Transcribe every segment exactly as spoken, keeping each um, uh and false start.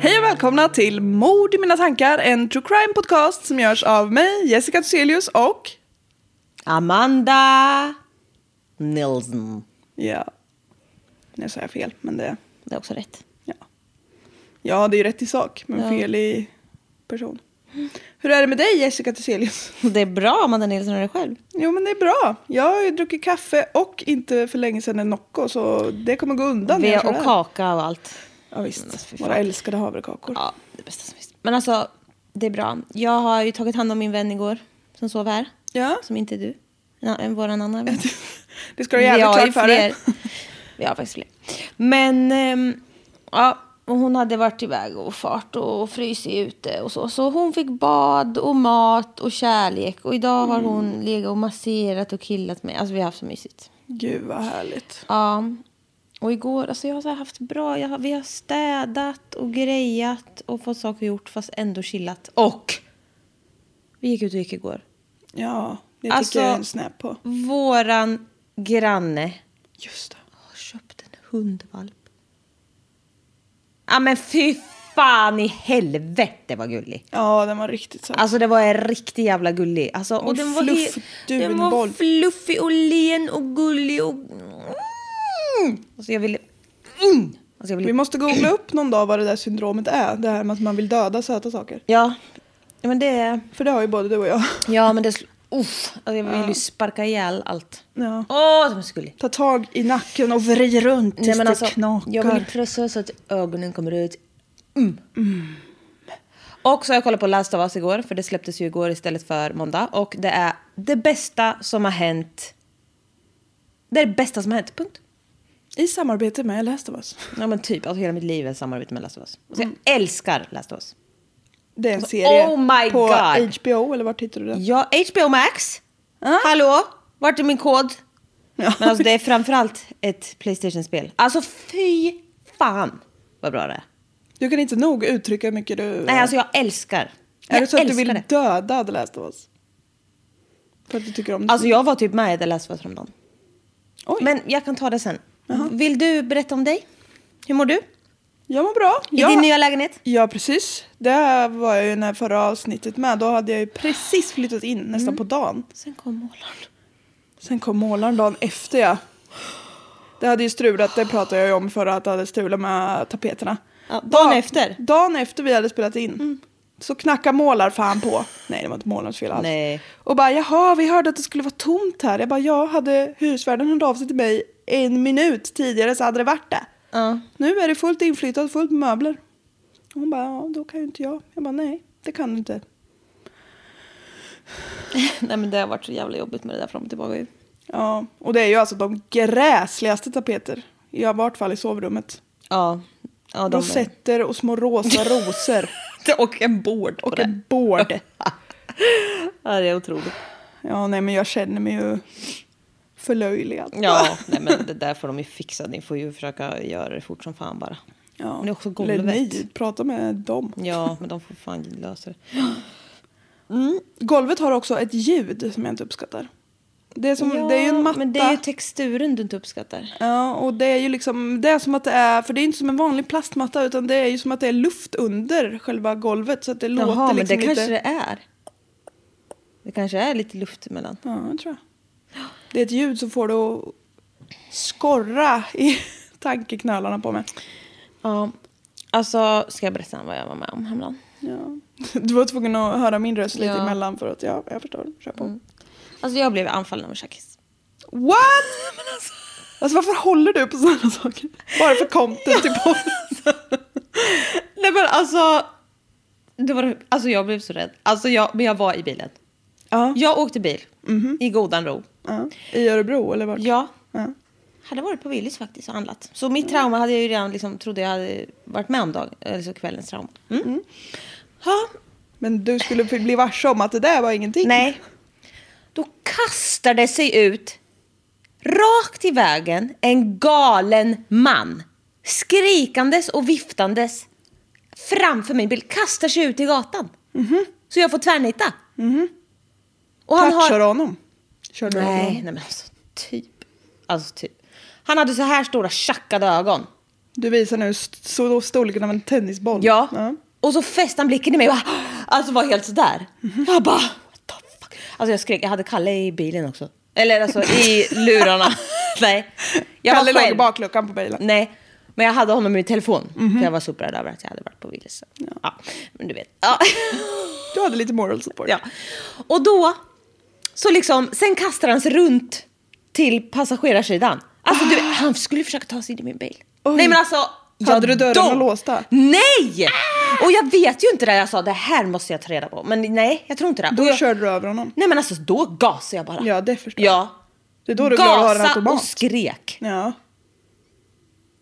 Hej och välkomna till Mord i mina tankar, en true crime podcast som görs av mig, Jessica Tuselius och Amanda Nilsson. Ja, nu sa jag fel, men det... det är också rätt. Ja, ja det är ju rätt i sak, men ja. Fel i person. Hur är det med dig, Jessica Tuselius? Det är bra, Amanda Nilsson, är det själv? Jo, men det är bra. Jag har druckit kaffe och inte för länge sedan en Nocco, så det kommer gå undan. Ve och kaka och allt. Ja visst, våra älskade havrekakor. Ja, det bästa som visst. Men alltså, det är bra. Jag har ju tagit hand om min vän igår som sov här. Ja. Som inte är du. En, våran annan vän. Det ska du jävligt klart för dig. Vi har faktiskt fler. Men, äm, ja, hon hade varit iväg och fart och frysit ute och så. Så hon fick bad och mat och kärlek. Och idag har mm. hon legat och masserat och killat mig. Alltså vi har haft så mysigt. Gud vad härligt. Ja. Och igår, alltså jag har så haft bra, jag har, vi har städat och grejat och fått saker gjort fast ändå chillat. Och vi gick ut och gick igår. Ja, det alltså, tycker jag är en snäpp på. Våran granne, just det, har köpt en hundvalp. Ja men fy fan i helvete vad gullig. Ja, den var riktigt så. Alltså det var en riktigt jävla gullig. Alltså, och, och den, fluff, var he- den var boll. Fluffig och len och gullig och... Mm. Alltså jag ville... Mm. Alltså jag ville... Vi måste googla upp någon dag vad det där syndromet är. Det här med att man vill döda söta saker. Ja, men det... För det har ju både du och jag. Ja, men det... Sl... Uff, alltså jag vill ju sparka ihjäl allt. Ja. Åh, som skulle. Ta tag i nacken och vri runt tills... Nej, men det alltså, knakar. Jag vill pressa så att ögonen kommer ut. Mm. Mm. Och så har jag kollat på Last of Us igår. För det släpptes ju igår istället för måndag. Och det är det bästa som har hänt. Det är det bästa som har hänt, punkt. I samarbete med Last of Us. Ja men typ, alltså hela mitt liv är samarbete med Last of Us. Så mm. jag älskar Last of Us. Det är en alltså, serie oh my på God. H B O, eller vart hittar du det? Ja, H B O Max. Ah. Hallå, vart är min kod? Ja. Men alltså det är framförallt ett PlayStation-spel. Alltså fy fan vad bra det är. Du kan inte nog uttrycka hur mycket du... Nej, alltså jag älskar. Är jag det så att du vill det. Döda The Last of Us? För att du tycker om det. Alltså jag var typ med i The Last of Us från dem. Oj. Men jag kan ta det sen. Uh-huh. Vill du berätta om dig? Hur mår du? Jag mår bra. I ja. Din nya lägenhet? Ja, precis. Det var jag ju när förra avsnittet med. Då hade jag ju precis flyttat in nästan mm. på dagen. Sen kom målaren. Sen kom målaren dagen efter, ja. Det hade ju strulat, det pratade jag ju om förra, att jag hade strulat med tapeterna. Ja, dagen dag, efter? Dagen efter vi hade spelat in. Mm. Så knackar målarfan på. Nej, det var inte målarens fel alls. Nej. Och bara, jaha, vi hörde att det skulle vara tomt här. Jag bara, jag hade hyresvärden hört av sig till mig en minut tidigare så hade det varit det. Uh. Nu är det fullt inflyttat, fullt möbler. Och hon bara, ja, då kan ju inte jag. Jag bara, nej, det kan du inte. Nej, men det har varit så jävla jobbigt med det där fram och tillbaka. Ja, och det är ju alltså de gräsligaste tapeter. i vart fall i sovrummet. Ja. Ja, rosetter och små rosa rosor. Och en bord på och det. Och en bord. Ja, det är otroligt. Ja, nej, men jag känner mig ju förlöjligad. Ja, nej, men det där får de ju fixa. Ni får ju försöka göra det fort som fan bara. Ja, men också golvet. Eller nej, prata med dem. Ja, men de får fan lösa det. Mm. Golvet har också ett ljud som jag inte uppskattar. Det är, som, ja, det är ju en matta. Men det är ju texturen du inte uppskattar. Ja, och det är ju liksom... Det är som att det är... För det är inte som en vanlig plastmatta, utan det är ju som att det är luft under själva golvet. Så att det Jaha, låter liksom men det lite... kanske det är. Det kanske är lite luft emellan. Ja, jag tror jag. Det är ett ljud som får du skorra i tankeknölarna på mig. Ja. Alltså, ska jag berätta vad jag var med om hemland? Ja. Du var tvungen att höra min röst lite ja. emellan för att... Ja, jag förstår. Kör på. Mm. Alltså jag blev anfallen av en tjackis. What? Men alltså... alltså varför håller du på sådana saker? Bara för content till podden. Nej men alltså... Det var, alltså jag blev så rädd. Alltså jag, men jag var i bilen. Uh-huh. Jag åkte bil. Mm-hmm. I godan ro. Uh-huh. I Örebro eller vart? Ja. Uh-huh. Hade varit på Willys faktiskt och handlat. Så mitt trauma hade jag ju redan liksom, trodde jag hade varit med om dag. Eller så kvällens trauma. Mm. Mm. Ha. Men du skulle bli varse om att det där var ingenting. Nej. Då kastade sig ut rakt i vägen en galen man. Skrikandes och viftandes framför min bil. Kastar sig ut i gatan. Mm-hmm. Så jag får tvärnita. Mm-hmm. Och han har... Kör honom. Kör du nej, honom? Nej, men alltså typ. Alltså typ. Han hade så här stora tjackade ögon. Du visar nu st- så storleken av en tennisboll. Ja. ja. Och så fäste han blicken i mig. Och bara, alltså var helt sådär. Mm-hmm. Jag bara... Alltså jag skrek, jag hade Kalle i bilen också. Eller alltså i lurarna. Nej. Jag Kalle låg i bakluckan på bilen. Nej, men jag hade honom i min telefon. Mm-hmm. För jag var superrädd över att jag hade varit på Willys. Ja. ja, men du vet. Ja. Du hade lite moral support. Ja. Och då, så liksom, sen kastade han sig runt till passagerarsidan. Alltså du, han skulle försöka ta sig in i min bil. Oj. Nej men alltså. Hade du dörrarna låsta? Nej! Och jag vet ju inte det. Jag sa, det här måste jag ta reda på. Men nej, jag tror inte det. Då jag... körde du över honom? Nej, men alltså, då gasade jag bara. Ja, det förstår jag. Ja. Det är då du gasade och skrek. Ja.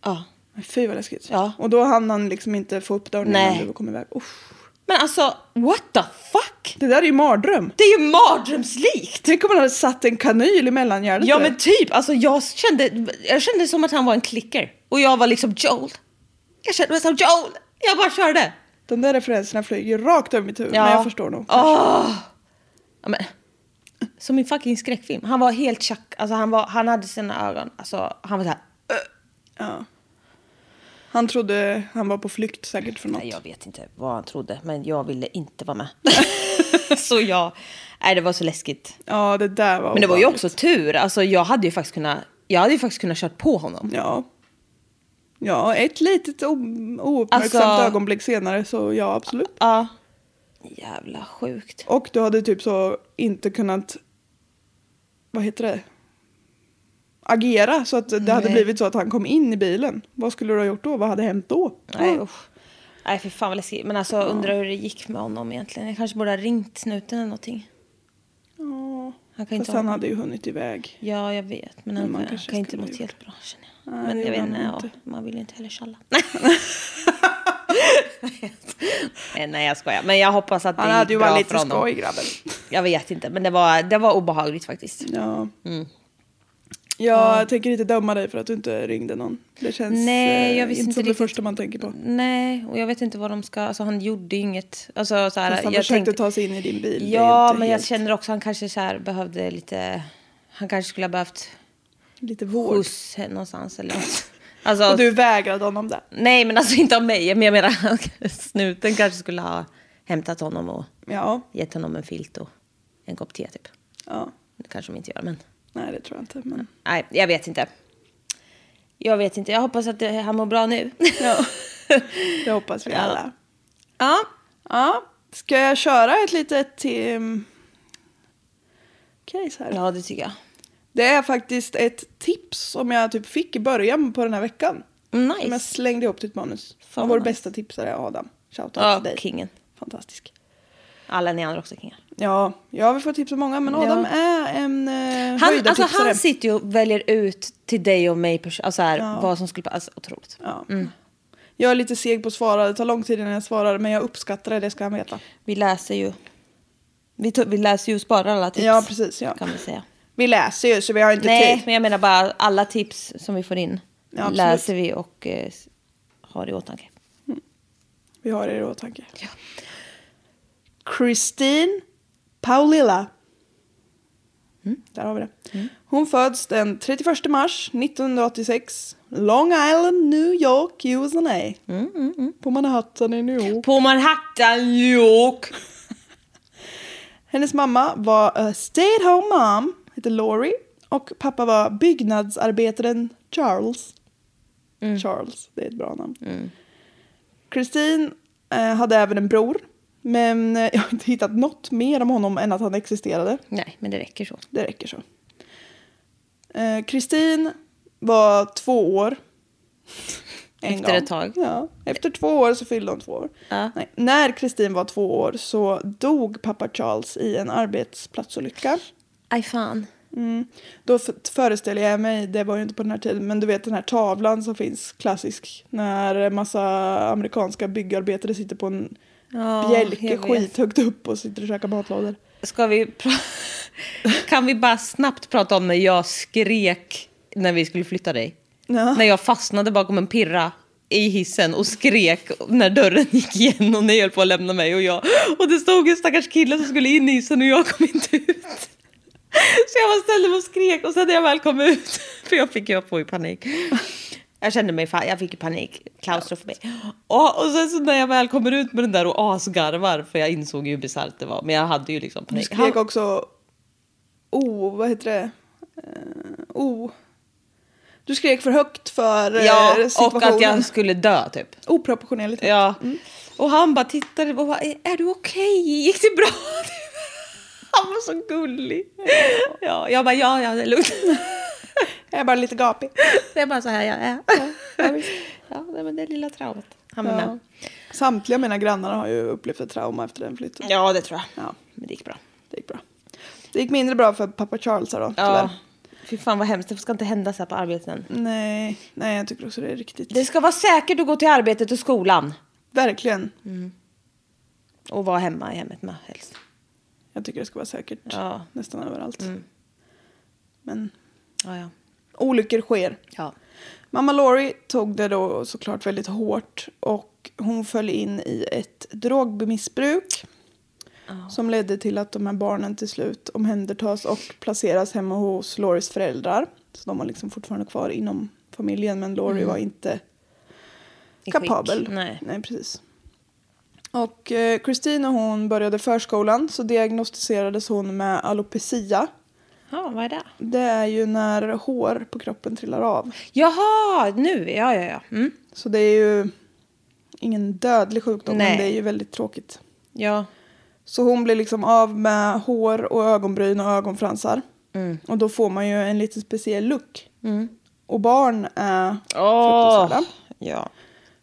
Ja. Fy vad läskigt. Ja. Och då hann han liksom inte få upp dörren när du kom iväg. Uff. Men alltså, what the fuck? Det där är ju mardröm. Det är ju mardrömslikt. Tänk om man hade satt en kanyl i mellangärdet. Ja, men typ. Alltså, jag kände, jag kände som att han var en klicker. Och jag var liksom Joel. Jag kände mig som Joel. Jag bara körde. De där referenserna flyger rakt över mitt huvud. Ja. Men jag förstår nog. Oh. Ja, men. Som i fucking skräckfilm. Han var helt tjack. Alltså, han, var, han hade sina ögon. Alltså, han var så här. Ja. Han trodde han var på flykt säkert från något. Nej, jag vet inte vad han trodde. Men jag ville inte vara med. Så jag... Nej, det var så läskigt. Ja, det där var Men det obehagligt. Var ju också tur. Alltså, jag hade ju faktiskt kunnat... Jag hade ju faktiskt kunnat kört på honom. Ja. Ja, ett litet o- ouppmärksamt alltså, ögonblick senare. Så ja, absolut. Ja. Jävla sjukt. Och du hade typ så inte kunnat... Vad heter det? Agera så att det Nej. hade blivit så att han kom in i bilen. Vad skulle du ha gjort då? Vad hade hänt då? Nej, oh. Nej för fan vad läskigt. Men alltså, ja. undrar hur det gick med honom egentligen. Jag kanske borde ha ringt snuten eller någonting. Ja, han kan fast inte han ha... hade ju hunnit iväg. Ja, jag vet. Men, men han, man kan, han kan inte mått helt bra, känner jag. Nej, men jag vet inte. Ja, man vill ju inte heller tjalla. Nej. Nej, jag skojar. Men jag hoppas att det han gick ju bra lite för honom. Skoj, grabben. Jag vet inte. Men det var, det var obehagligt faktiskt. Ja. Mm. Jag ja. tänker inte döma dig för att du inte ringde någon. Det känns Nej, jag visste inte som det första man tänker på. Nej, och jag vet inte vad de ska... Alltså han gjorde inget... Alltså, så här, han jag försökte tänkte, ta sig in i din bil. Ja, men helt... jag känner också han kanske så här, behövde lite... Han kanske skulle ha behövt... Lite vård. Hos någonstans eller något. Alltså, och du vägrade honom där? Nej, men alltså inte av mig. Men jag menar, snuten kanske skulle ha hämtat honom och ja. gett honom en filt och en kopp te typ. Ja. Det kanske de inte gör, men... Nej, det tror jag inte. Men... Nej, jag vet inte. Jag vet inte. Jag hoppas att det, han mår bra nu. Ja, det hoppas vi alla. Ja. ja. Ska jag köra ett litet um, case här? Ja, det tycker jag. Det är faktiskt ett tips som jag typ fick i början på den här veckan. Nice. Som jag slängde ihop till ett manus. Fan, vår nice. bästa tipsare är Adam. Shoutout till dig. Kingen. Fantastisk. Alla ni andra också kingar. Ja, jag har fått tips om många, men Adam ja. är en eh, han, alltså han sitter ju och väljer ut till dig och mig pers- alltså här, ja. vad som skulle... Alltså, otroligt. Ja. Mm. Jag är lite seg på att svara. Det tar lång tid innan jag svarar, men jag uppskattar det, det ska han veta. Vi läser ju... Vi, to- vi läser ju och sparar alla tips. Ja, precis. Ja. Kan vi säga. Vi läser ju, så vi har inte Nej, tid. Nej, men jag menar bara alla tips som vi får in ja, läser vi och eh, har i åtanke. Mm. Vi har det i åtanke. Ja. Christine Paolilla. Mm. Där har vi det. Mm. Hon föds den trettioförsta mars nittonhundraåttiosex. Long Island, New York, U S A. Mm, mm, mm. På Manhattan i New York. På Manhattan, New York. Hennes mamma var a stay-at-home mom, hette Lori. Och pappa var byggnadsarbetaren Charles. Mm. Charles, det är ett bra namn. Mm. Christine eh, hade även en bror. Men jag har inte hittat något mer om honom än att han existerade. Nej, men det räcker så. Det räcker så. Eh, Christine var två år. En efter gång. Ett tag. Ja, efter två år så fyllde hon två år. Ja. Nej, när Christine var två år så dog pappa Charles i en arbetsplatsolycka. Aj fan. Mm. Då föreställer jag mig, det var ju inte på den här tiden, men du vet den här tavlan som finns, klassisk. När massa amerikanska byggarbetare sitter på en... Oh, bjälke skit högt upp och sitter och käkar matlådor. Ska vi pra- kan vi bara snabbt prata om när jag skrek när vi skulle flytta dig? Ja. När jag fastnade bakom en pirra i hissen och skrek när dörren gick igen och ni höll på att lämna mig och jag. Och det stod en stackars kille som skulle in i hissen och jag kom inte ut. Så jag var ställde mig och skrek och sen när jag väl kom ut, för jag fick ju på i panik. Jag kände mig fan, jag fick panik, klaustrofobi. Och, och sen så när jag väl kommer ut med den där och asgarvar, för jag insåg ju hur bisarrt det var. Men jag hade ju liksom panik. Du skrek också, oh, vad heter det? Uh, oh. Du skrek för högt för ja, situationen. Ja, och att jag skulle dö typ. Oproportionerligt. Ja, mm. Och han bara tittade och bara, är du okej? Gick det bra? Han var så gullig. Ja, jag bara, ja, ja, det är lugnt. Jag är bara lite gapig. Det är bara så här jag är. Ja, ja, ja, men det är lilla traumat. Han är med. Samtliga mina grannar har ju upplevt ett trauma efter den flytten. Ja, det tror jag. Ja. Men det gick bra. Det gick bra. Det gick mindre bra för pappa Charles då. Ja. Fy fan vad hemskt. Det ska inte hända så här på arbeten. Nej, nej, jag tycker också det är riktigt. Det ska vara säkert att gå till arbetet och skolan. Verkligen. Mm. Och vara hemma i hemmet med helst. Jag tycker det ska vara säkert. Ja. Nästan överallt. Mm. Men... Ja, ja. Olyckor sker. Ja. Mamma Lori tog det då såklart väldigt hårt och hon föll in i ett drogmissbruk oh. som ledde till att de här barnen till slut omhändertas och placeras hemma hos Loris föräldrar. Så de var liksom fortfarande kvar inom familjen, men Lori mm. var inte I kapabel. Skick. Nej. Nej, precis. Och eh, Christine och hon började förskolan, så diagnostiserades hon med alopecia. Ja, vad är det? Det är ju när hår på kroppen trillar av. Jaha, nu, ja, ja, ja. Mm. Så det är ju ingen dödlig sjukdom, Nej. Men det är ju väldigt tråkigt. Ja. Så hon blir liksom av med hår och ögonbryn och ögonfransar. Mm. Och då får man ju en lite speciell look. Mm. Och barn är oh. fruktansvärda. Ja.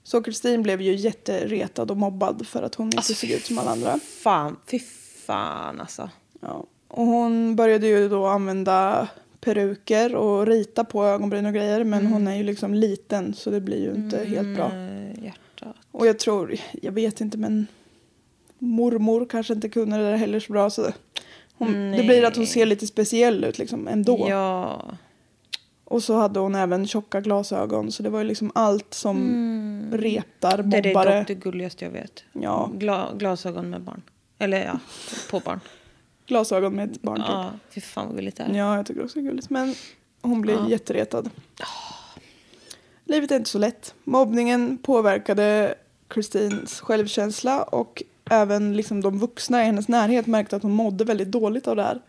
Så Christine blev ju jätteretad och mobbad för att hon inte alltså, såg ut som alla andra. Fan, fy fan alltså. Ja. Och hon började ju då använda peruker och rita på ögonbryn och grejer. Men mm. hon är ju liksom liten så det blir ju inte mm. helt bra. Hjärtat. Och jag tror, jag vet inte men mormor kanske inte kunde det där heller så bra. Så hon, det blir att hon ser lite speciell ut liksom ändå. Ja. Och så hade hon även tjocka glasögon. Så det var ju liksom allt som mm. retar, mobbare. Det är dock det gulligaste jag vet. Ja. Gla- glasögon med barn. Eller ja, på barn. Glasögon med ett barn. Ja, ah, fy fan vad gulligt det är. Ja, jag tycker också det är gulligt. Men hon blev ah. jätteretad. Ah. Livet är inte så lätt. Mobbningen påverkade Christines självkänsla. Och även liksom de vuxna i hennes närhet märkte att hon mådde väldigt dåligt av det här.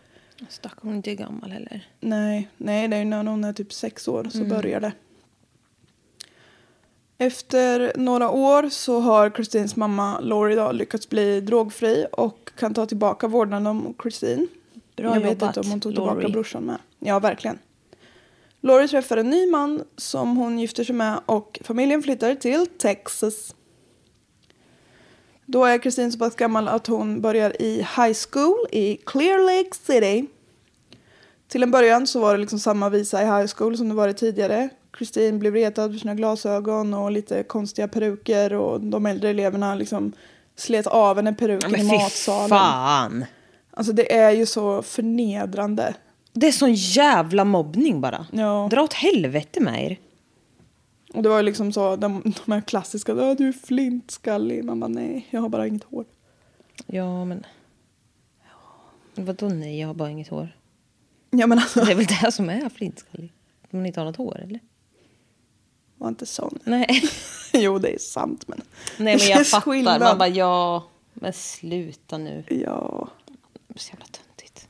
Stack hon inte är gammal heller. Nej, nej, det är ju när hon är typ sex år så mm. börjar det. Efter några år så har Christines mamma Lori då lyckats bli drogfri och kan ta tillbaka vårdnaden om Christine. Bra jag jobbat, vet inte om hon tog Lori. Tillbaka brorsan med. Ja, verkligen. Lori träffar en ny man som hon gifter sig med och familjen flyttar till Texas. Då är Christine så pass gammal att hon börjar i high school i Clear Lake City. Till en början så var det liksom samma visa i high school som det varit tidigare. Christine blev retad för sina glasögon och lite konstiga peruker. Och de äldre eleverna liksom slet av henne peruken ja, i matsalen. Fan. Alltså det är ju så förnedrande. Det är sån jävla mobbning bara. Ja. Dra åt helvete med er. Och det var ju liksom så, de, de här klassiska, du är flintskallig. Man bara, nej, jag har bara inget hår. Ja, men... Ja. Vadå nej, jag har bara inget hår? Ja, men alltså... Det är väl det som är flintskallig. Man inte har något hår, eller? Var inte sån. Nej. Jo, det är sant, men... Nej, men jag fattar. Skillnad. Man bara, ja, men sluta nu. Ja. Så jävla töntigt.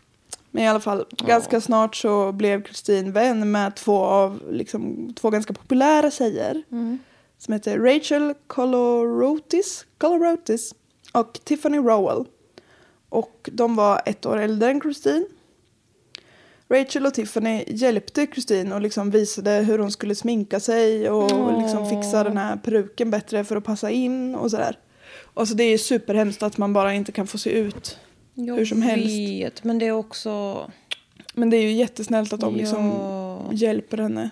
Men i alla fall, ja. Ganska snart så blev Christine vän med två av liksom, två ganska populära tjejer. Mm. Som heter Rachel Koloroutis, Koloroutis och Tiffany Rowell. Och de var ett år äldre än Christine. Rachel och Tiffany hjälpte Christine och liksom visade hur hon skulle sminka sig och oh. liksom fixa den här peruken bättre för att passa in och sådär. Alltså det är ju superhemskt att man bara inte kan få se ut jag hur som vet, helst. Men det är också... Men det är ju jättesnällt att de ja. liksom hjälper henne.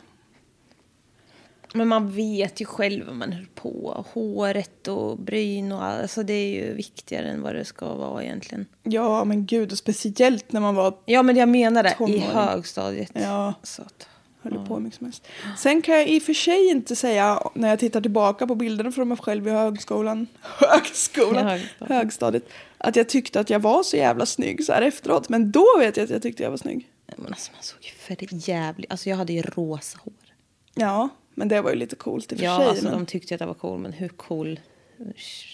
Men man vet ju själv vad man hör på. Håret och bryn och allt. Alltså det är ju viktigare än vad det ska vara egentligen. Ja, men gud. Och speciellt när man var Ja, men jag menar det. Tonåring. I högstadiet. Ja. Så att, höll ja. på mycket som helst. Sen kan jag i och för sig inte säga, när jag tittar tillbaka på bilderna från mig själv i högskolan. Högskolan. Högstadiet. Högstadiet. Att jag tyckte att jag var så jävla snygg så här efteråt. Men då vet jag att jag tyckte jag var snygg. Nej, men alltså man såg ju för jävligt. Alltså jag hade ju rosa hår. Ja. Men det var ju lite coolt i och för ja, sig. Ja, alltså, men... de tyckte att det var cool. Men hur cool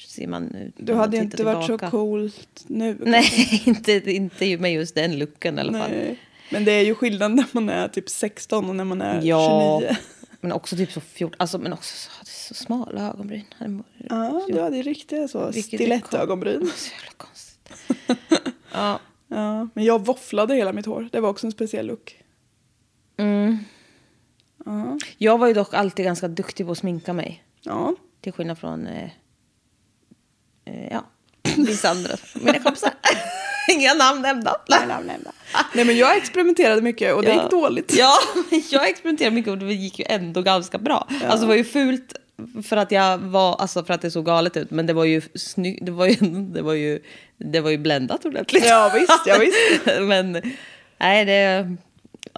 ser man ut? Du hade inte varit tillbaka. Så coolt nu. Nej, inte, inte med just den looken i alla Nej. fall. Men det är ju skillnad när man är typ sexton och när man är ja, tjugonio. Men också typ så fjorton. Alltså, men också så, hade så smala ögonbryn. Ja, du hade ju riktigt så stilettögonbryn. Kom... Så jävla konstigt. ja. ja. Men jag våfflade hela mitt hår. Det var också en speciell look. Mm. Uh-huh. Jag var ju dock alltid ganska duktig på att sminka mig. Ja. Till skillnad från eh, eh, ja, vissa andra. Mina kompisar. Inga namn nämnda. Nej, namn nämnda. Nej, men jag experimenterade mycket och det ja. gick dåligt. Ja, jag experimenterade mycket och det gick ju ändå ganska bra. Ja. Alltså det var ju fult för att jag var alltså för att det såg galet ut, men det var ju snygg, det var ju det var ju det var ju bländat ordentligt. Ja, visst, ja visst. Men nej, det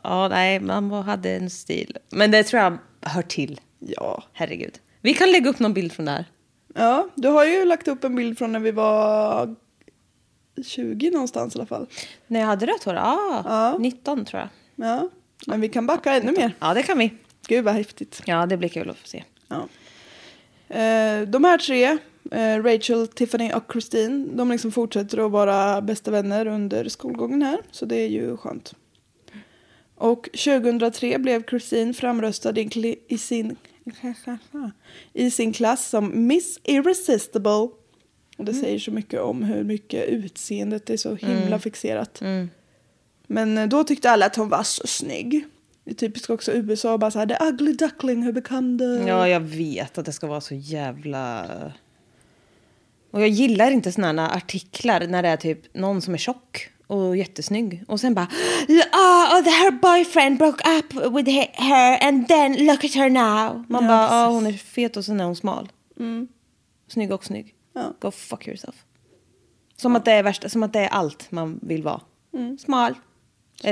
Ja, nej, man hade en stil. Men det tror jag hör till. Ja. Herregud. Vi kan lägga upp någon bild från det här. Ja, du har ju lagt upp en bild från när vi var tjugo någonstans i alla fall. När jag hade rött hår, ah, ja. nitton tror jag. Ja, men vi kan backa ännu mer. Ja, det kan vi. Gud vad häftigt. Ja, det blir kul att få se. Ja. De här tre, Rachel, Tiffany och Christine, de liksom fortsätter att vara bästa vänner under skolgången här. Så det är ju skönt. Och tjugohundratre blev Christine framröstad i, i, sin, i sin klass som Miss Irresistible. Och det mm. säger så mycket om hur mycket utseendet är så himla mm. fixerat. Mm. Men då tyckte alla att hon var så snygg. Det är typiskt också U S A, bara så här, the ugly duckling who became the... Ja, jag vet att det ska vara så jävla... Och jag gillar inte sådana artiklar när det är typ någon som är tjock. Och jättesnygg. Och sen bara... Oh, oh, her boyfriend broke up with her and then look at her now. Man ja, bara, oh, hon är fet och sen är hon smal. Mm. Snygg och snygg. Ja. Go fuck yourself. Som, ja. att det är värsta, som att det är allt man vill vara. Mm. Smal. Smal.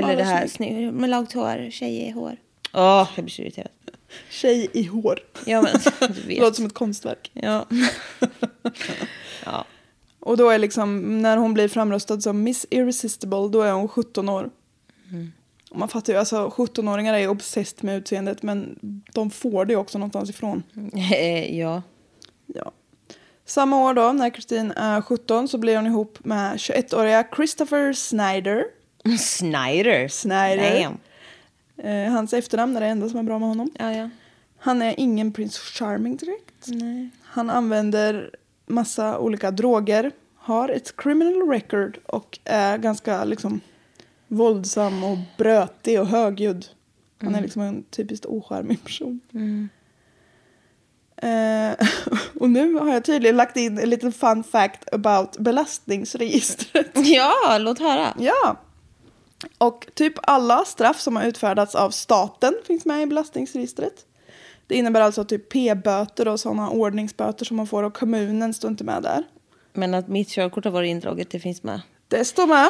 Eller det här snygg. Med långt hår, tjej i hår. Åh, oh, jag blir så irriterad. Tjej i hår. Ja, men du vet. Låter som ett konstverk. Ja. ja. Och då är liksom, när hon blir framröstad som Miss Irresistible, då är hon sjutton år. Mm. Och man fattar ju, alltså sjutton-åringar är obsessed med utseendet, men de får det också någonstans ifrån. ja. ja. Samma år då, när Christine är sjutton, så blir hon ihop med tjugoettåriga Christopher Snider. Snider? Snider. Eh, hans efternamn är det enda som är bra med honom. Ja, ja. Han är ingen Prince Charming direkt. Nej. Han använder... massa olika droger, har ett criminal record och är ganska liksom våldsam och brötig och högljudd. Han mm. är liksom en typiskt ocharmig person. Mm. Eh, Och nu har jag tydligen lagt in en liten fun fact about belastningsregistret. Ja, låt höra. Ja. Och typ alla straff som har utfärdats av staten finns med i belastningsregistret. Det innebär alltså typ P-böter och sådana ordningsböter som man får av kommunen står inte med där. Men att mitt körkort har varit indraget, det finns med. Det står med.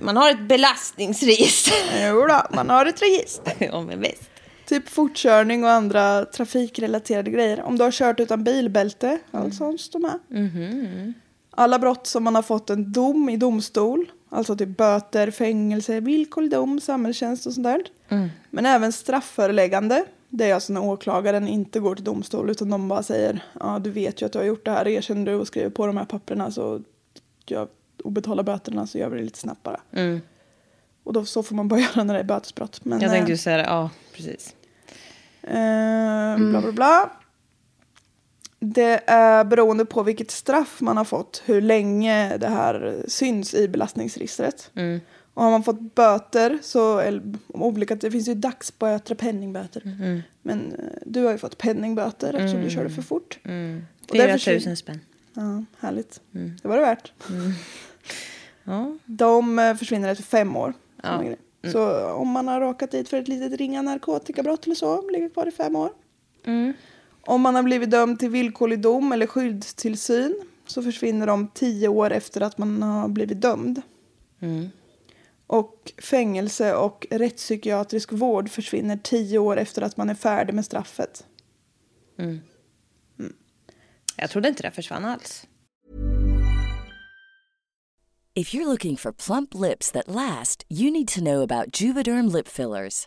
Man har ett belastningsregister. Jo då, man har ett register. Ja, men visst. Typ fortkörning och andra trafikrelaterade grejer. Om du har kört utan bilbälte, allt sånt står med. Mm-hmm. Alla brott som man har fått en dom i domstol. Alltså typ böter, fängelse, villkorlig dom, samhällstjänst och sånt där. Mm. Men även straffföreläggande. Det är alltså när åklagaren inte går till domstol utan de bara säger ja, du vet ju att du har gjort det här, erkänner du och skriver på de här papperna så jag, och betalar böterna så gör vi det lite snabbare. Mm. Och då så får man bara göra när det är bötesbrott. Men, jag tänkte ju säga det, ja, precis. Eh, mm. Bla bla bla. Det är beroende på vilket straff man har fått hur länge det här syns i belastningsregistret. Mm. Och har man fått böter så eller, olika, det finns ju dagsböter, penningböter. Mm. Men du har ju fått penningböter eftersom mm. du körde för fort. Mm. fyra tusen spänn. Ja, härligt. Mm. Det var det värt. Mm. Ja. De försvinner efter fem år. Ja. Mm. Så om man har råkat dit för ett litet ringa narkotikabrott eller så, ligger kvar i fem år. Mm. Om man har blivit dömd till villkorlig dom eller skyddstillsyn så försvinner de tio år efter att man har blivit dömd. Mm. Och fängelse och rättspsykiatrisk vård försvinner tio år efter att man är färdig med straffet. Mm. Mm. Jag trodde inte det försvann alls. If you're looking for plump lips that last, you need to know about Juvederm lip fillers.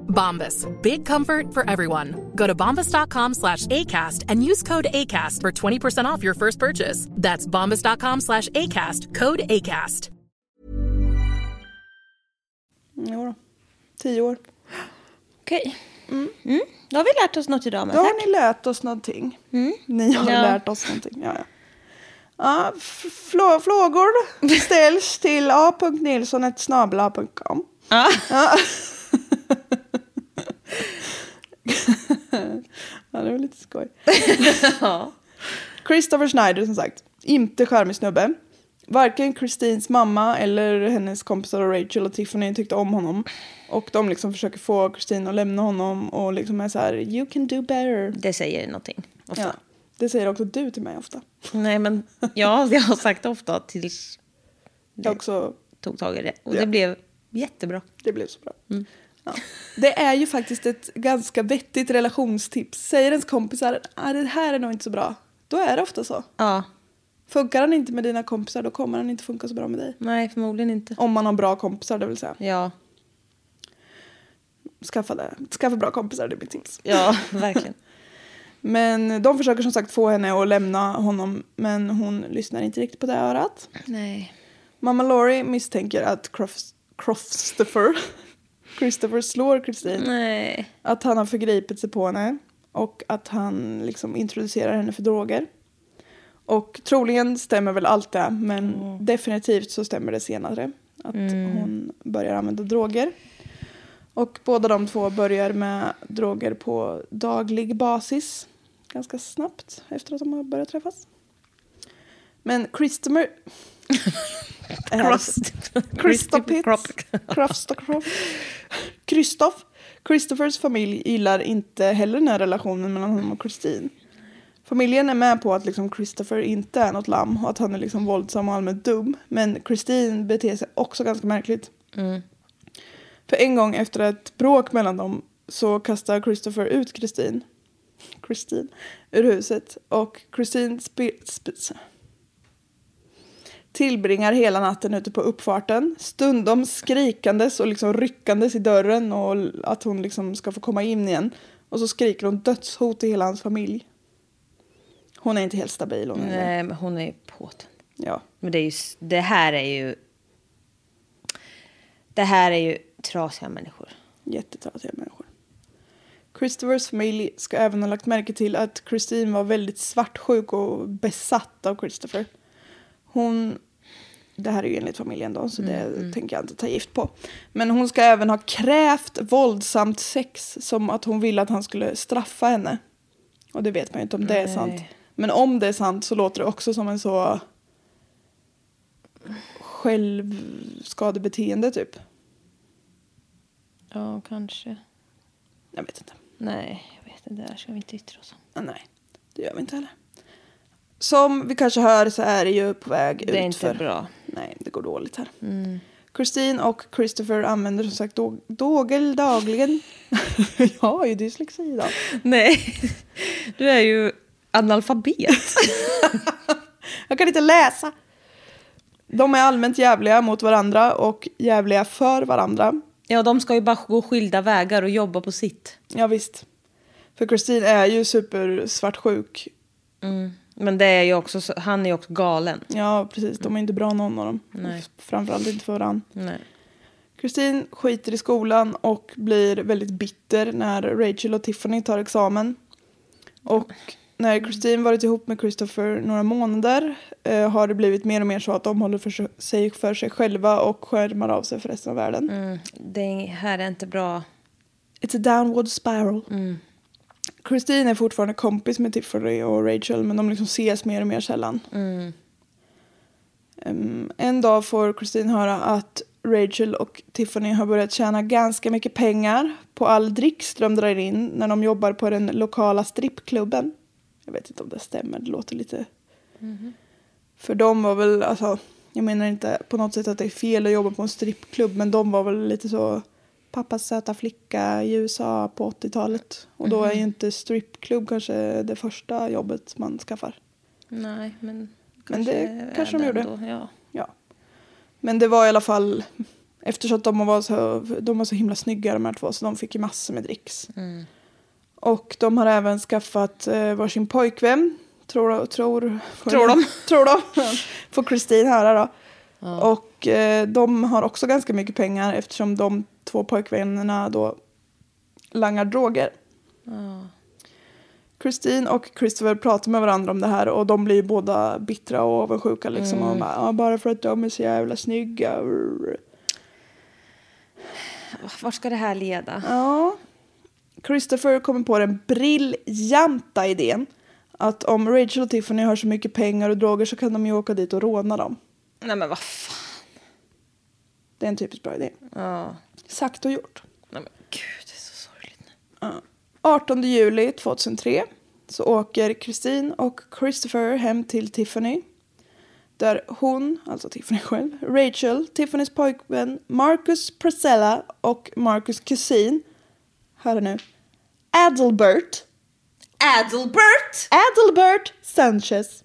Bombas. Big comfort for everyone. Go to bombas.com slash ACAST and use code ACAST for twenty percent off your first purchase. That's bombas.com slash ACAST. Code ACAST. Jo då. Tio år. Okej. Mm. Mm. Då har vi lärt oss något idag. Men då tack. Har ni lärt oss någonting. Mm. Ni har ja. lärt oss någonting. Ja, ja. ja fl- Frågor ställs till a punkt nilsson snabel a punkt com. Ja. ja. Ja, det var lite skoj. Ja. Christopher Snider, som sagt, inte charmig snubbe. Varken Christines mamma eller hennes kompisar Rachel och Tiffany tyckte om honom. Och de liksom försöker få Christine att lämna honom och liksom är så här: you can do better. Det säger någonting ofta. Ja, det säger också du till mig ofta. Nej, men ja, jag har sagt ofta tills jag också tog tag i det. Och ja. det blev jättebra. Det blev så bra. Mm. Ja. Det är ju faktiskt ett ganska vettigt relationstips. Säger ens kompisar ah, det här är nog inte så bra, då är det ofta så. Ja. Funkar han inte med dina kompisar, då kommer han inte funka så bra med dig. Nej, förmodligen inte. Om man har bra kompisar, det vill säga. Ja. Skaffa, det. Skaffa bra kompisar, det är mitt tips. Ja, verkligen. Men de försöker som sagt få henne att lämna honom, men hon lyssnar inte riktigt på det örat. Nej. Mamma Lori misstänker att Crof- Christopher Christopher slår Christine. Nej. Att han har förgripit sig på henne. Och att han liksom introducerar henne för droger. Och troligen stämmer väl allt det. Men mm. definitivt så stämmer det senare. att mm. hon börjar använda droger. Och båda de två börjar med droger på daglig basis. Ganska snabbt efter att de har börjat träffas. Men Christopher... Christoph Christophers familj gillar inte heller den här relationen mellan honom och Christine. Familjen är med på att liksom Christopher inte är något lamm och att han är liksom våldsam och allmänt dum. Men Christine beter sig också ganska märkligt. Mm. För en gång efter ett bråk mellan dem så kastar Christopher ut Christine, Christine ur huset. Och Christine sp- sp- tillbringar hela natten ute på uppfarten. Stundom skrikandes och liksom ryckandes i dörren och att hon liksom ska få komma in igen. Och så skriker hon dödshot till hela hans familj. Hon är inte helt stabil. Hon Nej, eller. Men hon är påten. Ja. Men det, är ju, det här är ju... Det här är ju trasiga människor. Jättetrasiga människor. Christophers familj ska även ha lagt märke till att Christine var väldigt svartsjuk och besatt av Christopher. Hon... Det här är ju enligt familjen då, så det mm. tänker jag inte ta gift på. Men hon ska även ha krävt våldsamt sex, som att hon ville att han skulle straffa henne. Och det vet man ju inte om det Nej. Är sant. Men om det är sant så låter det också som en så... självskadebeteende typ. Ja, kanske. Jag vet inte. Nej, jag vet inte. Det här ska vi inte yttra oss om. Nej, det gör vi inte heller. Som vi kanske hör så är det ju på väg ut för. Det är inte för... bra. Nej, det går dåligt här. Mm. Christine och Christopher använder som sagt dog- dogel dagligen. Jag har ju dyslexi idag. Nej, du är ju analfabet. Jag kan inte läsa. De är allmänt jävliga mot varandra och jävliga för varandra. Ja, de ska ju bara gå skilda vägar och jobba på sitt. Ja, visst. För Christine är ju supersvartsjuk. Mm. Men det är ju också, han är ju också galen. Ja, precis. De är inte bra någon av dem. Nej. Framförallt inte för han. Nej. Christine skiter i skolan och blir väldigt bitter när Rachel och Tiffany tar examen. Och... När Christine varit ihop med Christopher några månader eh, har det blivit mer och mer så att de håller för sig, för sig själva och skärmar av sig för resten av världen. Mm, det här är inte bra. It's a downward spiral. Mm. Christine är fortfarande kompis med Tiffany och Rachel, men de liksom ses mer och mer sällan. Mm. Um, en dag får Christine höra att Rachel och Tiffany har börjat tjäna ganska mycket pengar på all dricks de drar in när de jobbar på den lokala strippklubben. Jag vet inte om det stämmer, det låter lite... Mm. För de var väl, alltså... Jag menar inte på något sätt att det är fel att jobba på en strippklubb. Men de var väl lite så... Pappas söta flicka i U S A på åttiotalet. Och då är ju inte strippklubb kanske det första jobbet man skaffar. Nej, men... Men det kanske de gjorde. Då, ja. Ja. Men det var i alla fall... Eftersom de var så, de var så himla snygga de här två. Så de fick ju massor med dricks. Mm. Och de har även skaffat eh, varsin pojkvän. Tror, tror, tror de. Tror de. Får Christine höra då. Ja. Och eh, de har också ganska mycket pengar. Eftersom de två pojkvännerna då langar droger. Ja. Christine och Christopher pratar med varandra om det här. Och de blir båda bittra och avundsjuka. Liksom, mm. och bara, ah, bara för att de är så jävla snygga. Var ska det här leda? Ja... Christopher kommer på den briljanta idén att om Rachel och Tiffany har så mycket pengar och droger så kan de ju åka dit och råna dem. Nej, men vad fan. Det är en typiskt bra idé. Ja. Sagt och gjort. Nej, men gud, det är så sorgligt. Ja. artonde juli tjugohundratre så åker Christine och Christopher hem till Tiffany. Där hon, alltså Tiffany själv, Rachel, Tiffanys pojkvän, Marcus Priscilla och Marcus kusin. Hör nu. Adelbert. Adelbert. Adelbert Sanchez.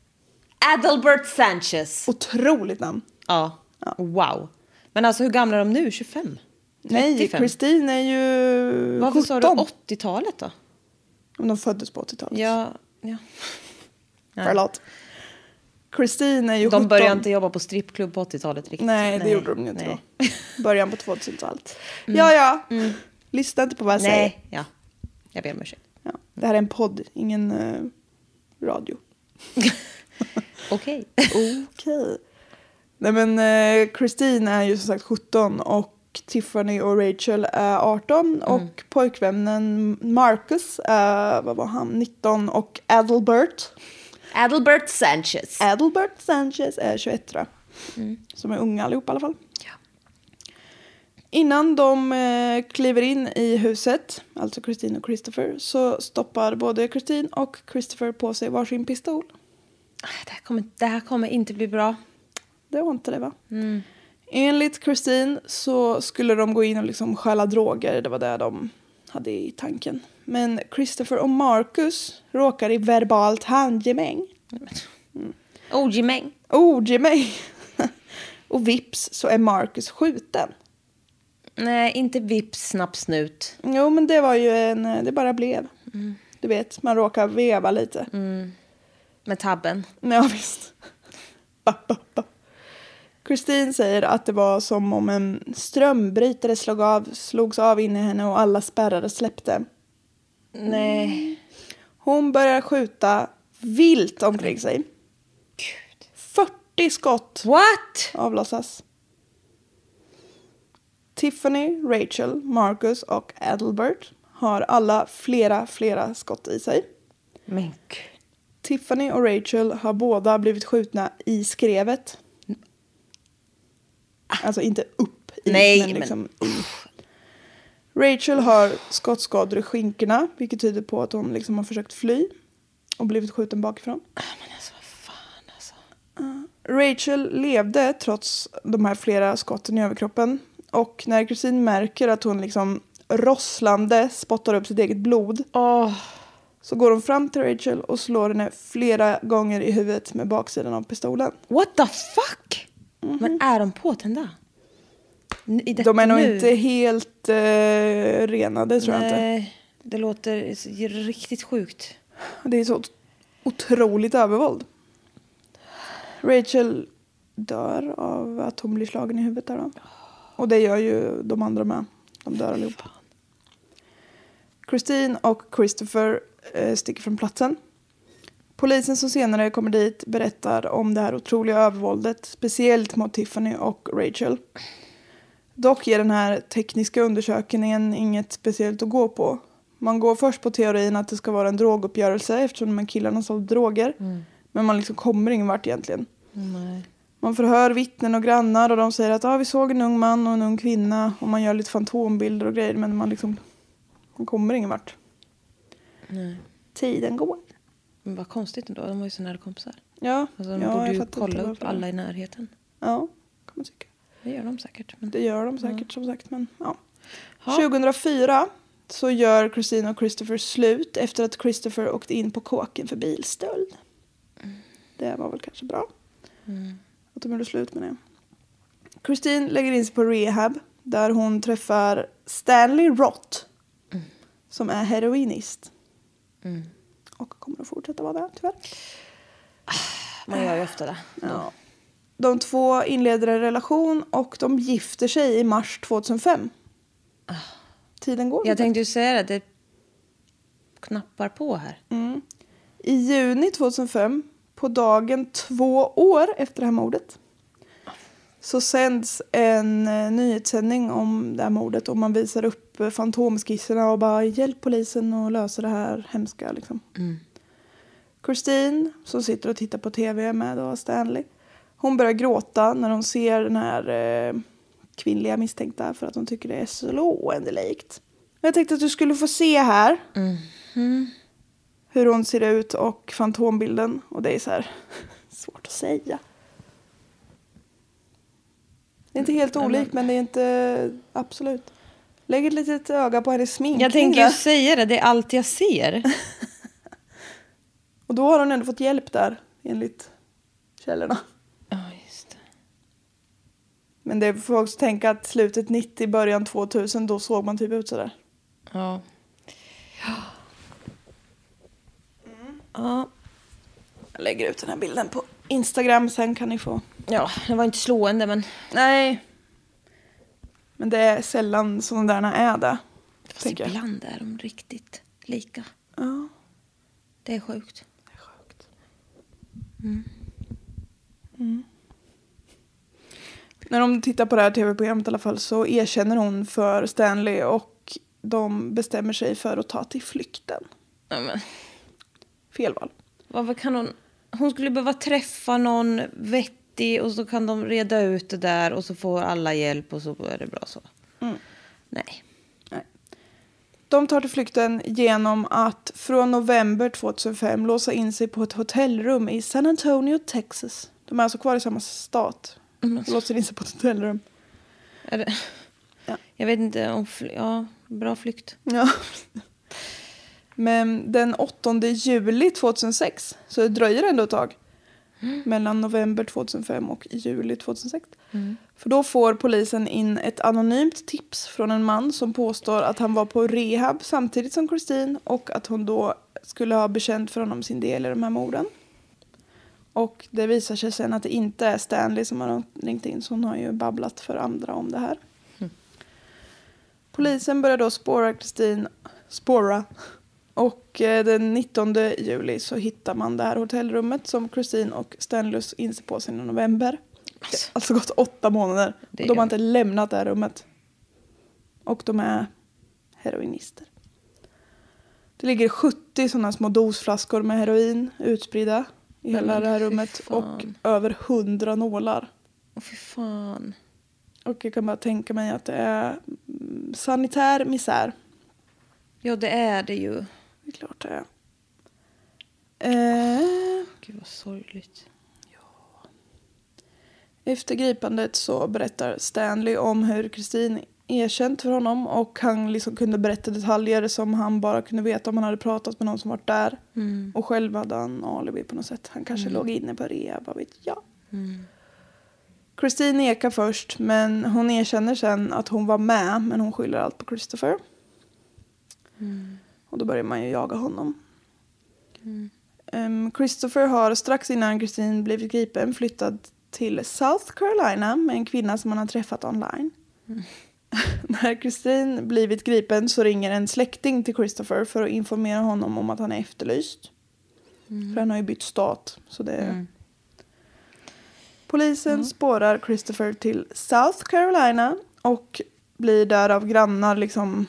Adelbert Sanchez. Otroligt namn. Ja. Ja. Wow. Men alltså hur gamla är de nu? tjugofem? Nej, Christine är ju... Varför sa du åttiotalet då? Om de föddes på åttiotalet. Ja. Ja. Förlåt. Christine är ju sjutton. De började inte jobba på strippklubb på åttiotalet riktigt. Nej, det Nej. Gjorde de inte då. Början på tvåtusentalet. Mm. Ja, ja. Mm. Lyssna inte på vad jag Nej. Säger. Ja. Jag ber om ursäkt. Ja. Det här är en podd, ingen uh, radio. Okej. Okej. Nej, men eh, Christine är ju som sagt sjutton och Tiffany och Rachel är arton och mm. pojkvännen Marcus är, vad var han, nitton och Adelbert Adelbert Sanchez Adelbert Sanchez är tjugoett mm. som är unga allihop i alla fall. Ja. Innan de eh, kliver in i huset, alltså Christine och Christopher, så stoppar både Christine och Christopher på sig varsin pistol. Det här kommer, det här kommer inte bli bra. Det var inte det, va? Mm. Enligt Christine så skulle de gå in och liksom stjäla droger. Det var det de hade i tanken. Men Christopher och Marcus råkar i verbalt handgemäng. Mm. Ordgemäng. Ordgemäng. Och vips så är Marcus skjuten. Nej, inte vips, snabbt snut. Jo, men det var ju en... Det bara blev. Mm. Du vet, man råkar veva lite. Mm. Med tabben. Ja, visst. Bapp, bapp, bapp. Christine säger att det var som om en strömbrytare slog av, slogs av inne i henne och alla spärrar släppte. Nej. Hon börjar skjuta vilt omkring sig. Gud. fyrtio skott. What? Avlossas. Tiffany, Rachel, Marcus och Adelbert har alla flera, flera skott i sig. Mink. Tiffany och Rachel har båda blivit skjutna i skrevet. Alltså inte upp i, nej, men liksom men... i. Rachel har skottskador i skinkorna, vilket tyder på att hon liksom har försökt fly och blivit skjuten bakifrån. Men alltså, vad fan alltså. Rachel levde trots de här flera skotten i överkroppen. Och när Christine märker att hon liksom rosslande spottar upp sitt eget blod, oh. så går hon fram till Rachel och slår henne flera gånger i huvudet med baksidan av pistolen. What the fuck? Mm-hmm. Men är de påtända? De är nog nu? Inte helt eh, renade, tror Nej, jag inte. Det låter riktigt sjukt. Det är så otroligt övervåld. Rachel dör av att hon blir slagen i huvudet där då. Och det gör ju de andra med. De dör allihop. Fan. Christine och Christopher eh, sticker från platsen. Polisen som senare kommer dit berättar om det här otroliga övervåldet, speciellt mot Tiffany och Rachel. Dock ger den här tekniska undersökningen inget speciellt att gå på. Man går först på teorin att det ska vara en droguppgörelse eftersom de här killarna sålde droger. Mm. Men man liksom kommer ingen vart egentligen. Nej. Man förhör vittnen och grannar och de säger att ah, vi såg en ung man och en ung kvinna. Och man gör lite fantombilder och grejer, men man, liksom, man kommer ingen vart. Nej. Tiden går. Men vad konstigt ändå, de var ju så nära kompisar. Ja, alltså de ja, borde ju kolla upp alla i närheten. Ja, kan man tycka. Det gör de säkert. Men... Det gör de säkert, ja. Som sagt. Men, ja. Ha. tjugohundrafyra så gör Christine och Christopher slut efter att Christopher åkte in på kåken för bilstöld. Mm. Det var väl kanske bra. Mm. Att de gjorde slut med det. Christine lägger in sig på rehab där hon träffar Stanley Roth mm. som är heroinist. Mm. Och kommer att fortsätta vara där, tyvärr. Man gör ju ofta det. Ja. De två inleder en relation och de gifter sig i mars två tusen fem. Tiden går. Jag inte. Tänkte ju säga det. Det knappar på här. Mm. I juni två tusen fem, på dagen två år efter det här mordet, så sänds en nyhetssändning om det här mordet och man visar upp fantomskisserna och bara hjälp polisen och lösa det här hemska liksom. Mm. Christine, som sitter och tittar på tv med då Stanley, hon börjar gråta när hon ser den här eh, kvinnliga misstänkta för att hon tycker det är slående likt. Jag tänkte att du skulle få se här mm. hur hon ser ut och fantombilden, och det är så här svårt att säga. Det är inte helt olikt, men det är inte... Absolut. Lägg ett litet öga på hennes smink. Jag tänker ju säga det. Det är allt jag ser. Och då har hon ändå fått hjälp där, enligt källorna. Ja, oh, just det. Men det får också tänka att slutet nittio, början tvåtusen, då såg man typ ut sådär. Ja. Ja. Mm. Ja. Jag lägger ut den här bilden på Instagram, sen kan ni få... Ja, det var inte slående, men... Nej. Men det är sällan sådana där är det. Fast ibland är de riktigt lika. Ja. Det är sjukt. Det är sjukt. Mm. Mm. när de tittar på det här tv-programmet i alla fall, så erkänner hon för Stanley och de bestämmer sig för att ta till flykten. Mm. Felval. Varför kan hon... Hon skulle behöva träffa någon vettig och så kan de reda ut det där och så får alla hjälp och så är det bra så. Mm. Nej. Nej. De tar till flykten genom att från november tjugohundrafem låsa in sig på ett hotellrum i San Antonio, Texas. De är alltså kvar i samma stat. Mm. Låser in sig på ett hotellrum. Är det? Ja. Jag vet inte om... Fly- ja, bra flykt. Ja. Men den åttonde juli tjugohundrasex, så det dröjer ändå ett tag. Mm. Mellan november tjugohundrafem och juli tjugohundrasex. Mm. För då får polisen in ett anonymt tips från en man som påstår att han var på rehab samtidigt som Christine. Och att hon då skulle ha bekänt för honom sin del i de här morden. Och det visar sig sen att det inte är Stanley som har ringt in. Så hon har ju babblat för andra om det här. Mm. Polisen börjar då spåra Christine... Spåra... Och den nittonde juli så hittar man det här hotellrummet som Christine och Stanley inser på sig i november. Alltså, alltså gått åtta månader. Det är... De har inte lämnat det här rummet. Och de är heroinister. Det ligger sjuttio sådana små dosflaskor med heroin utspridda i hela men, det här rummet. Och över hundra nålar. Åh, fy fan. Och jag kan bara tänka mig att det är sanitär misär. Ja, det är det ju. Det är klart det är. Eh, Gud vad sorgligt. Ja. Efter gripandet så berättar Stanley om hur Christine erkänt för honom. Och han liksom kunde berätta detaljer som han bara kunde veta om han hade pratat med någon som varit där. Mm. Och själv hade han alibi på något sätt. Han kanske mm. låg inne på rehab, vad vet jag. Mm. Christine nekar först, men hon erkänner sen att hon var med. Men hon skyller allt på Christopher. Mm. Och då börjar man ju jaga honom. Mm. Um, Christopher har strax innan Christine blivit gripen flyttad till South Carolina med en kvinna som han har träffat online. Mm. När Christine blivit gripen så ringer en släkting till Christopher för att informera honom om att han är efterlyst. Mm. För han har ju bytt stat. Så det är... mm. Polisen mm. spårar Christopher till South Carolina och blir där av grannar liksom...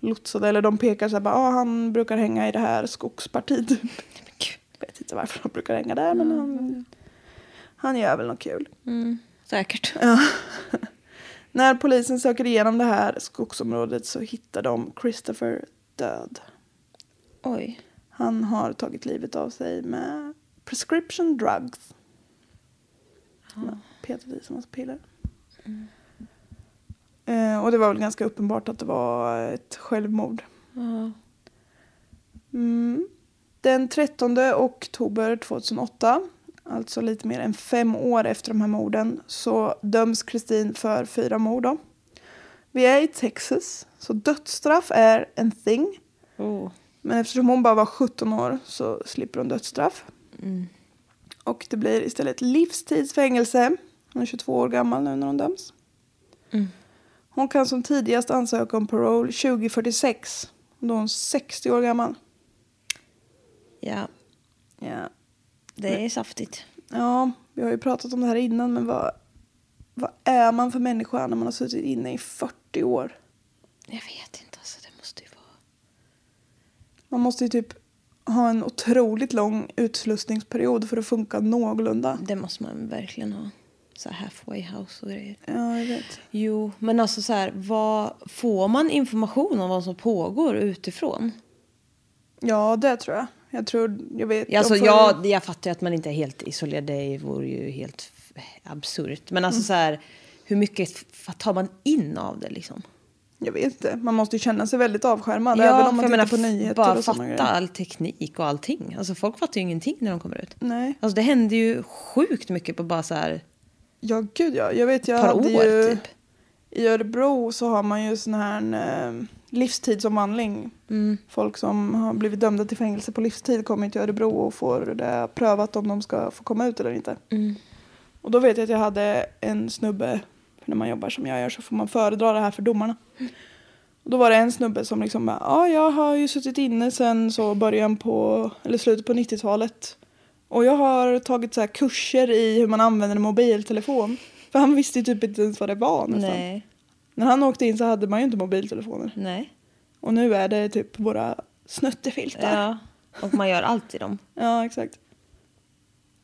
lotsade, eller de pekar så här, bara, ah, han brukar hänga i det här skogspartiet. Jag vet inte varför han brukar hänga där, men han, han gör väl något kul. Mm, säkert. Ja. När polisen söker igenom det här skogsområdet så hittar de Christopher död. Oj. Han har tagit livet av sig med prescription drugs. Ja, petat i som hans piller. Mm. Eh, och det var väl ganska uppenbart att det var ett självmord. Mm. Mm. Den trettonde oktober tjugohundraåtta, alltså lite mer än fem år efter de här morden, så döms Christine för fyra mord då. Vi är i Texas, så dödsstraff är en thing. Oh. Men eftersom hon bara var sjutton år så slipper hon dödsstraff. Mm. Och det blir istället livstidsfängelse. Hon är tjugotvå år gammal nu när hon döms. Mm. Hon kan som tidigast ansöka om parole tjugo fyrtiosex. Då är hon sextio år gammal. Ja. Ja. Det är men, saftigt. Ja, vi har ju pratat om det här innan. Men vad, vad är man för människa när man har suttit inne i fyrtio år? Jag vet inte. Alltså, det måste ju vara... Man måste ju typ ha en otroligt lång utslussningsperiod för att funka någorlunda. Det måste man verkligen ha. Så halfway house och grejer. Ja, jag vet. Jo, men alltså så här, vad får man information om vad som pågår utifrån? Ja, det tror jag. Jag tror, jag vet. Alltså, får... jag, jag fattar ju att man inte är helt isolerad. Det vore ju helt absurt. Men alltså mm. så här, hur mycket tar man in av det liksom? Jag vet inte. Man måste ju känna sig väldigt avskärmad. Ja, även om man tittar på nyheter bara och sådana grejer. Fatta all teknik och allting. Alltså folk fattar ju ingenting när de kommer ut. Nej. Alltså det händer ju sjukt mycket på bara så här... Ja, gud ja. Jag vet, jag hade år, ju... Typ. I Örebro så har man ju sån här eh, livstidsomvandling. Mm. Folk som har blivit dömda till fängelse på livstid kommer till Örebro och får det prövat om de ska få komma ut eller inte. Mm. Och då vet jag att jag hade en snubbe, för när man jobbar som jag gör så får man föredra det här för domarna. Mm. Och då var det en snubbe som liksom, ja, ah, jag har ju suttit inne sen så början på, eller slutet på nittiotalet. Och jag har tagit så här kurser i hur man använder en mobiltelefon. För han visste ju typ inte ens vad det var nästan. Nej. När han åkte in så hade man ju inte mobiltelefoner. Nej. Och nu är det typ våra snuttefilter. Ja, och man gör alltid dem. Ja, exakt.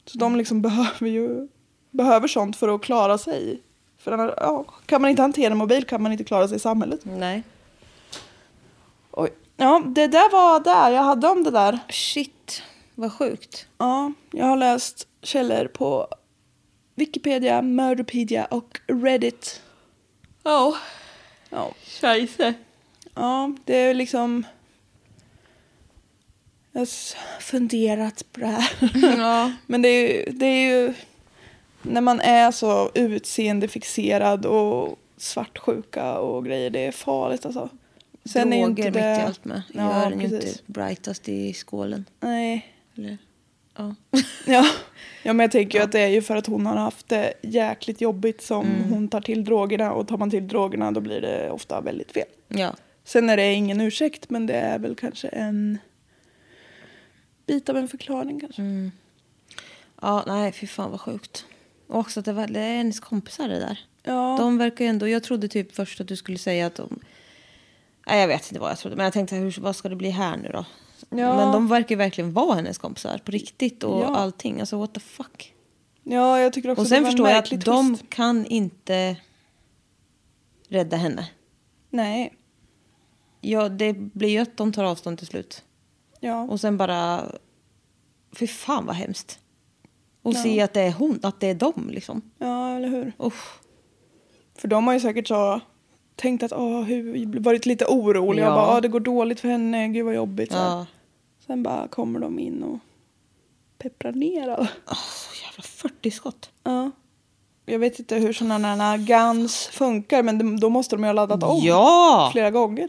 Så de liksom behöver ju behöver sånt för att klara sig. För annars, ja, kan man inte hantera en mobil kan man inte klara sig i samhället. Nej. Oj. Ja, det där var där. Jag hade om det där. Shit, vad sjukt. Ja, jag har läst källor på Wikipedia, Murderpedia och Reddit. Ja. Oh. Ja. Oh. Scheisse. Ja, det är liksom... Jag har funderat på det här. Ja. Men det är, ju, det är ju... När man är så utseendefixerad och svartsjuka och grejer, det är farligt alltså. Sen droger är inte mitt det... i allt med. Ja, gör den ju inte brightast i skålen. Nej. Eller... Ja. ja. Ja, men jag tänker ju ja. att det är ju för att hon har haft det jäkligt jobbigt som mm. hon tar till drogerna. Och tar man till drogerna då blir det ofta väldigt fel. Ja. Sen är det ingen ursäkt, men det är väl kanske en bit av en förklaring kanske. Mm. Ja, nej, fy fan vad sjukt. Och också att det var det är hennes kompisar det där. Ja. De verkar ju ändå, jag trodde typ först att du skulle säga att de... Nej, jag vet inte vad jag trodde, men jag tänkte hur, vad ska det bli här nu då? Ja. Men de verkar ju verkligen vara hennes kompisar på riktigt och ja. allting. Alltså, what the fuck? Ja, jag tycker också och sen det förstår jag att twist. De kan inte rädda henne. Nej. Ja, det blir ju att de tar avstånd till slut. Ja. Och sen bara... Fy fan vad hemskt. Och ja. se att det är hon, att det är dem liksom. Ja, eller hur? Uff. För de har ju säkert så... Tänkt att, åh, hur, varit lite orolig. Ja. Jag bara, det går dåligt för henne. Gud vad jobbigt. Så ja. Sen bara kommer de in och pepprar ner. Åh, så jävla fyrtio skott. Ja. Jag vet inte hur sådana guns funkar. Men de, då måste de ju ha laddat om. Ja. Flera gånger.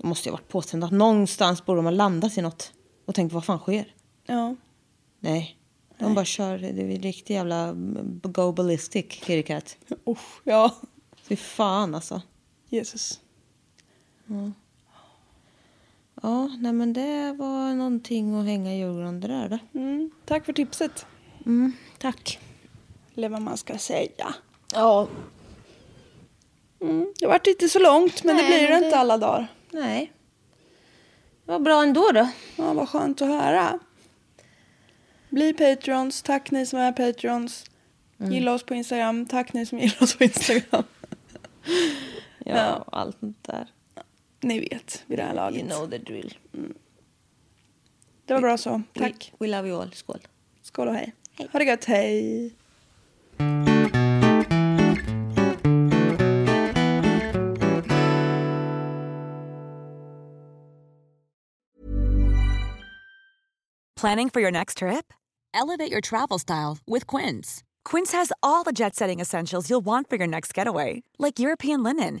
De måste ju ha varit påstända att någonstans borde de ha landat i något. Och tänkt, vad fan sker? Ja. Nej. De Nej. bara kör. Det är riktigt jävla go ballistic, Kirikat. Oh, ja. Fy fan alltså. Jesus. Ja. Ja, nej men det var någonting att hänga i julgranen där då. Mm, tack för tipset. Mm, tack. Eller vad man ska säga. Ja. Mm, det vart inte så långt, men nej, det blir det inte alla dagar. Nej. Det var bra ändå då. Ja, vad skönt att höra. Bli Patreons. Tack ni som är Patreons. Mm. Gilla oss på Instagram. Tack ni som gillar oss på Instagram. Ja, ja, allt sånt där. Ni vet, vid det här laget. You know the drill. Mm. Det var we, bra så. Tack. We, we love you all. Skål. Skål och hej. hej. Ha det gott, hej. Planning for your next trip? Elevate your travel style with Quince. Quince has all the jet-setting essentials you'll want for your next getaway, like European linen,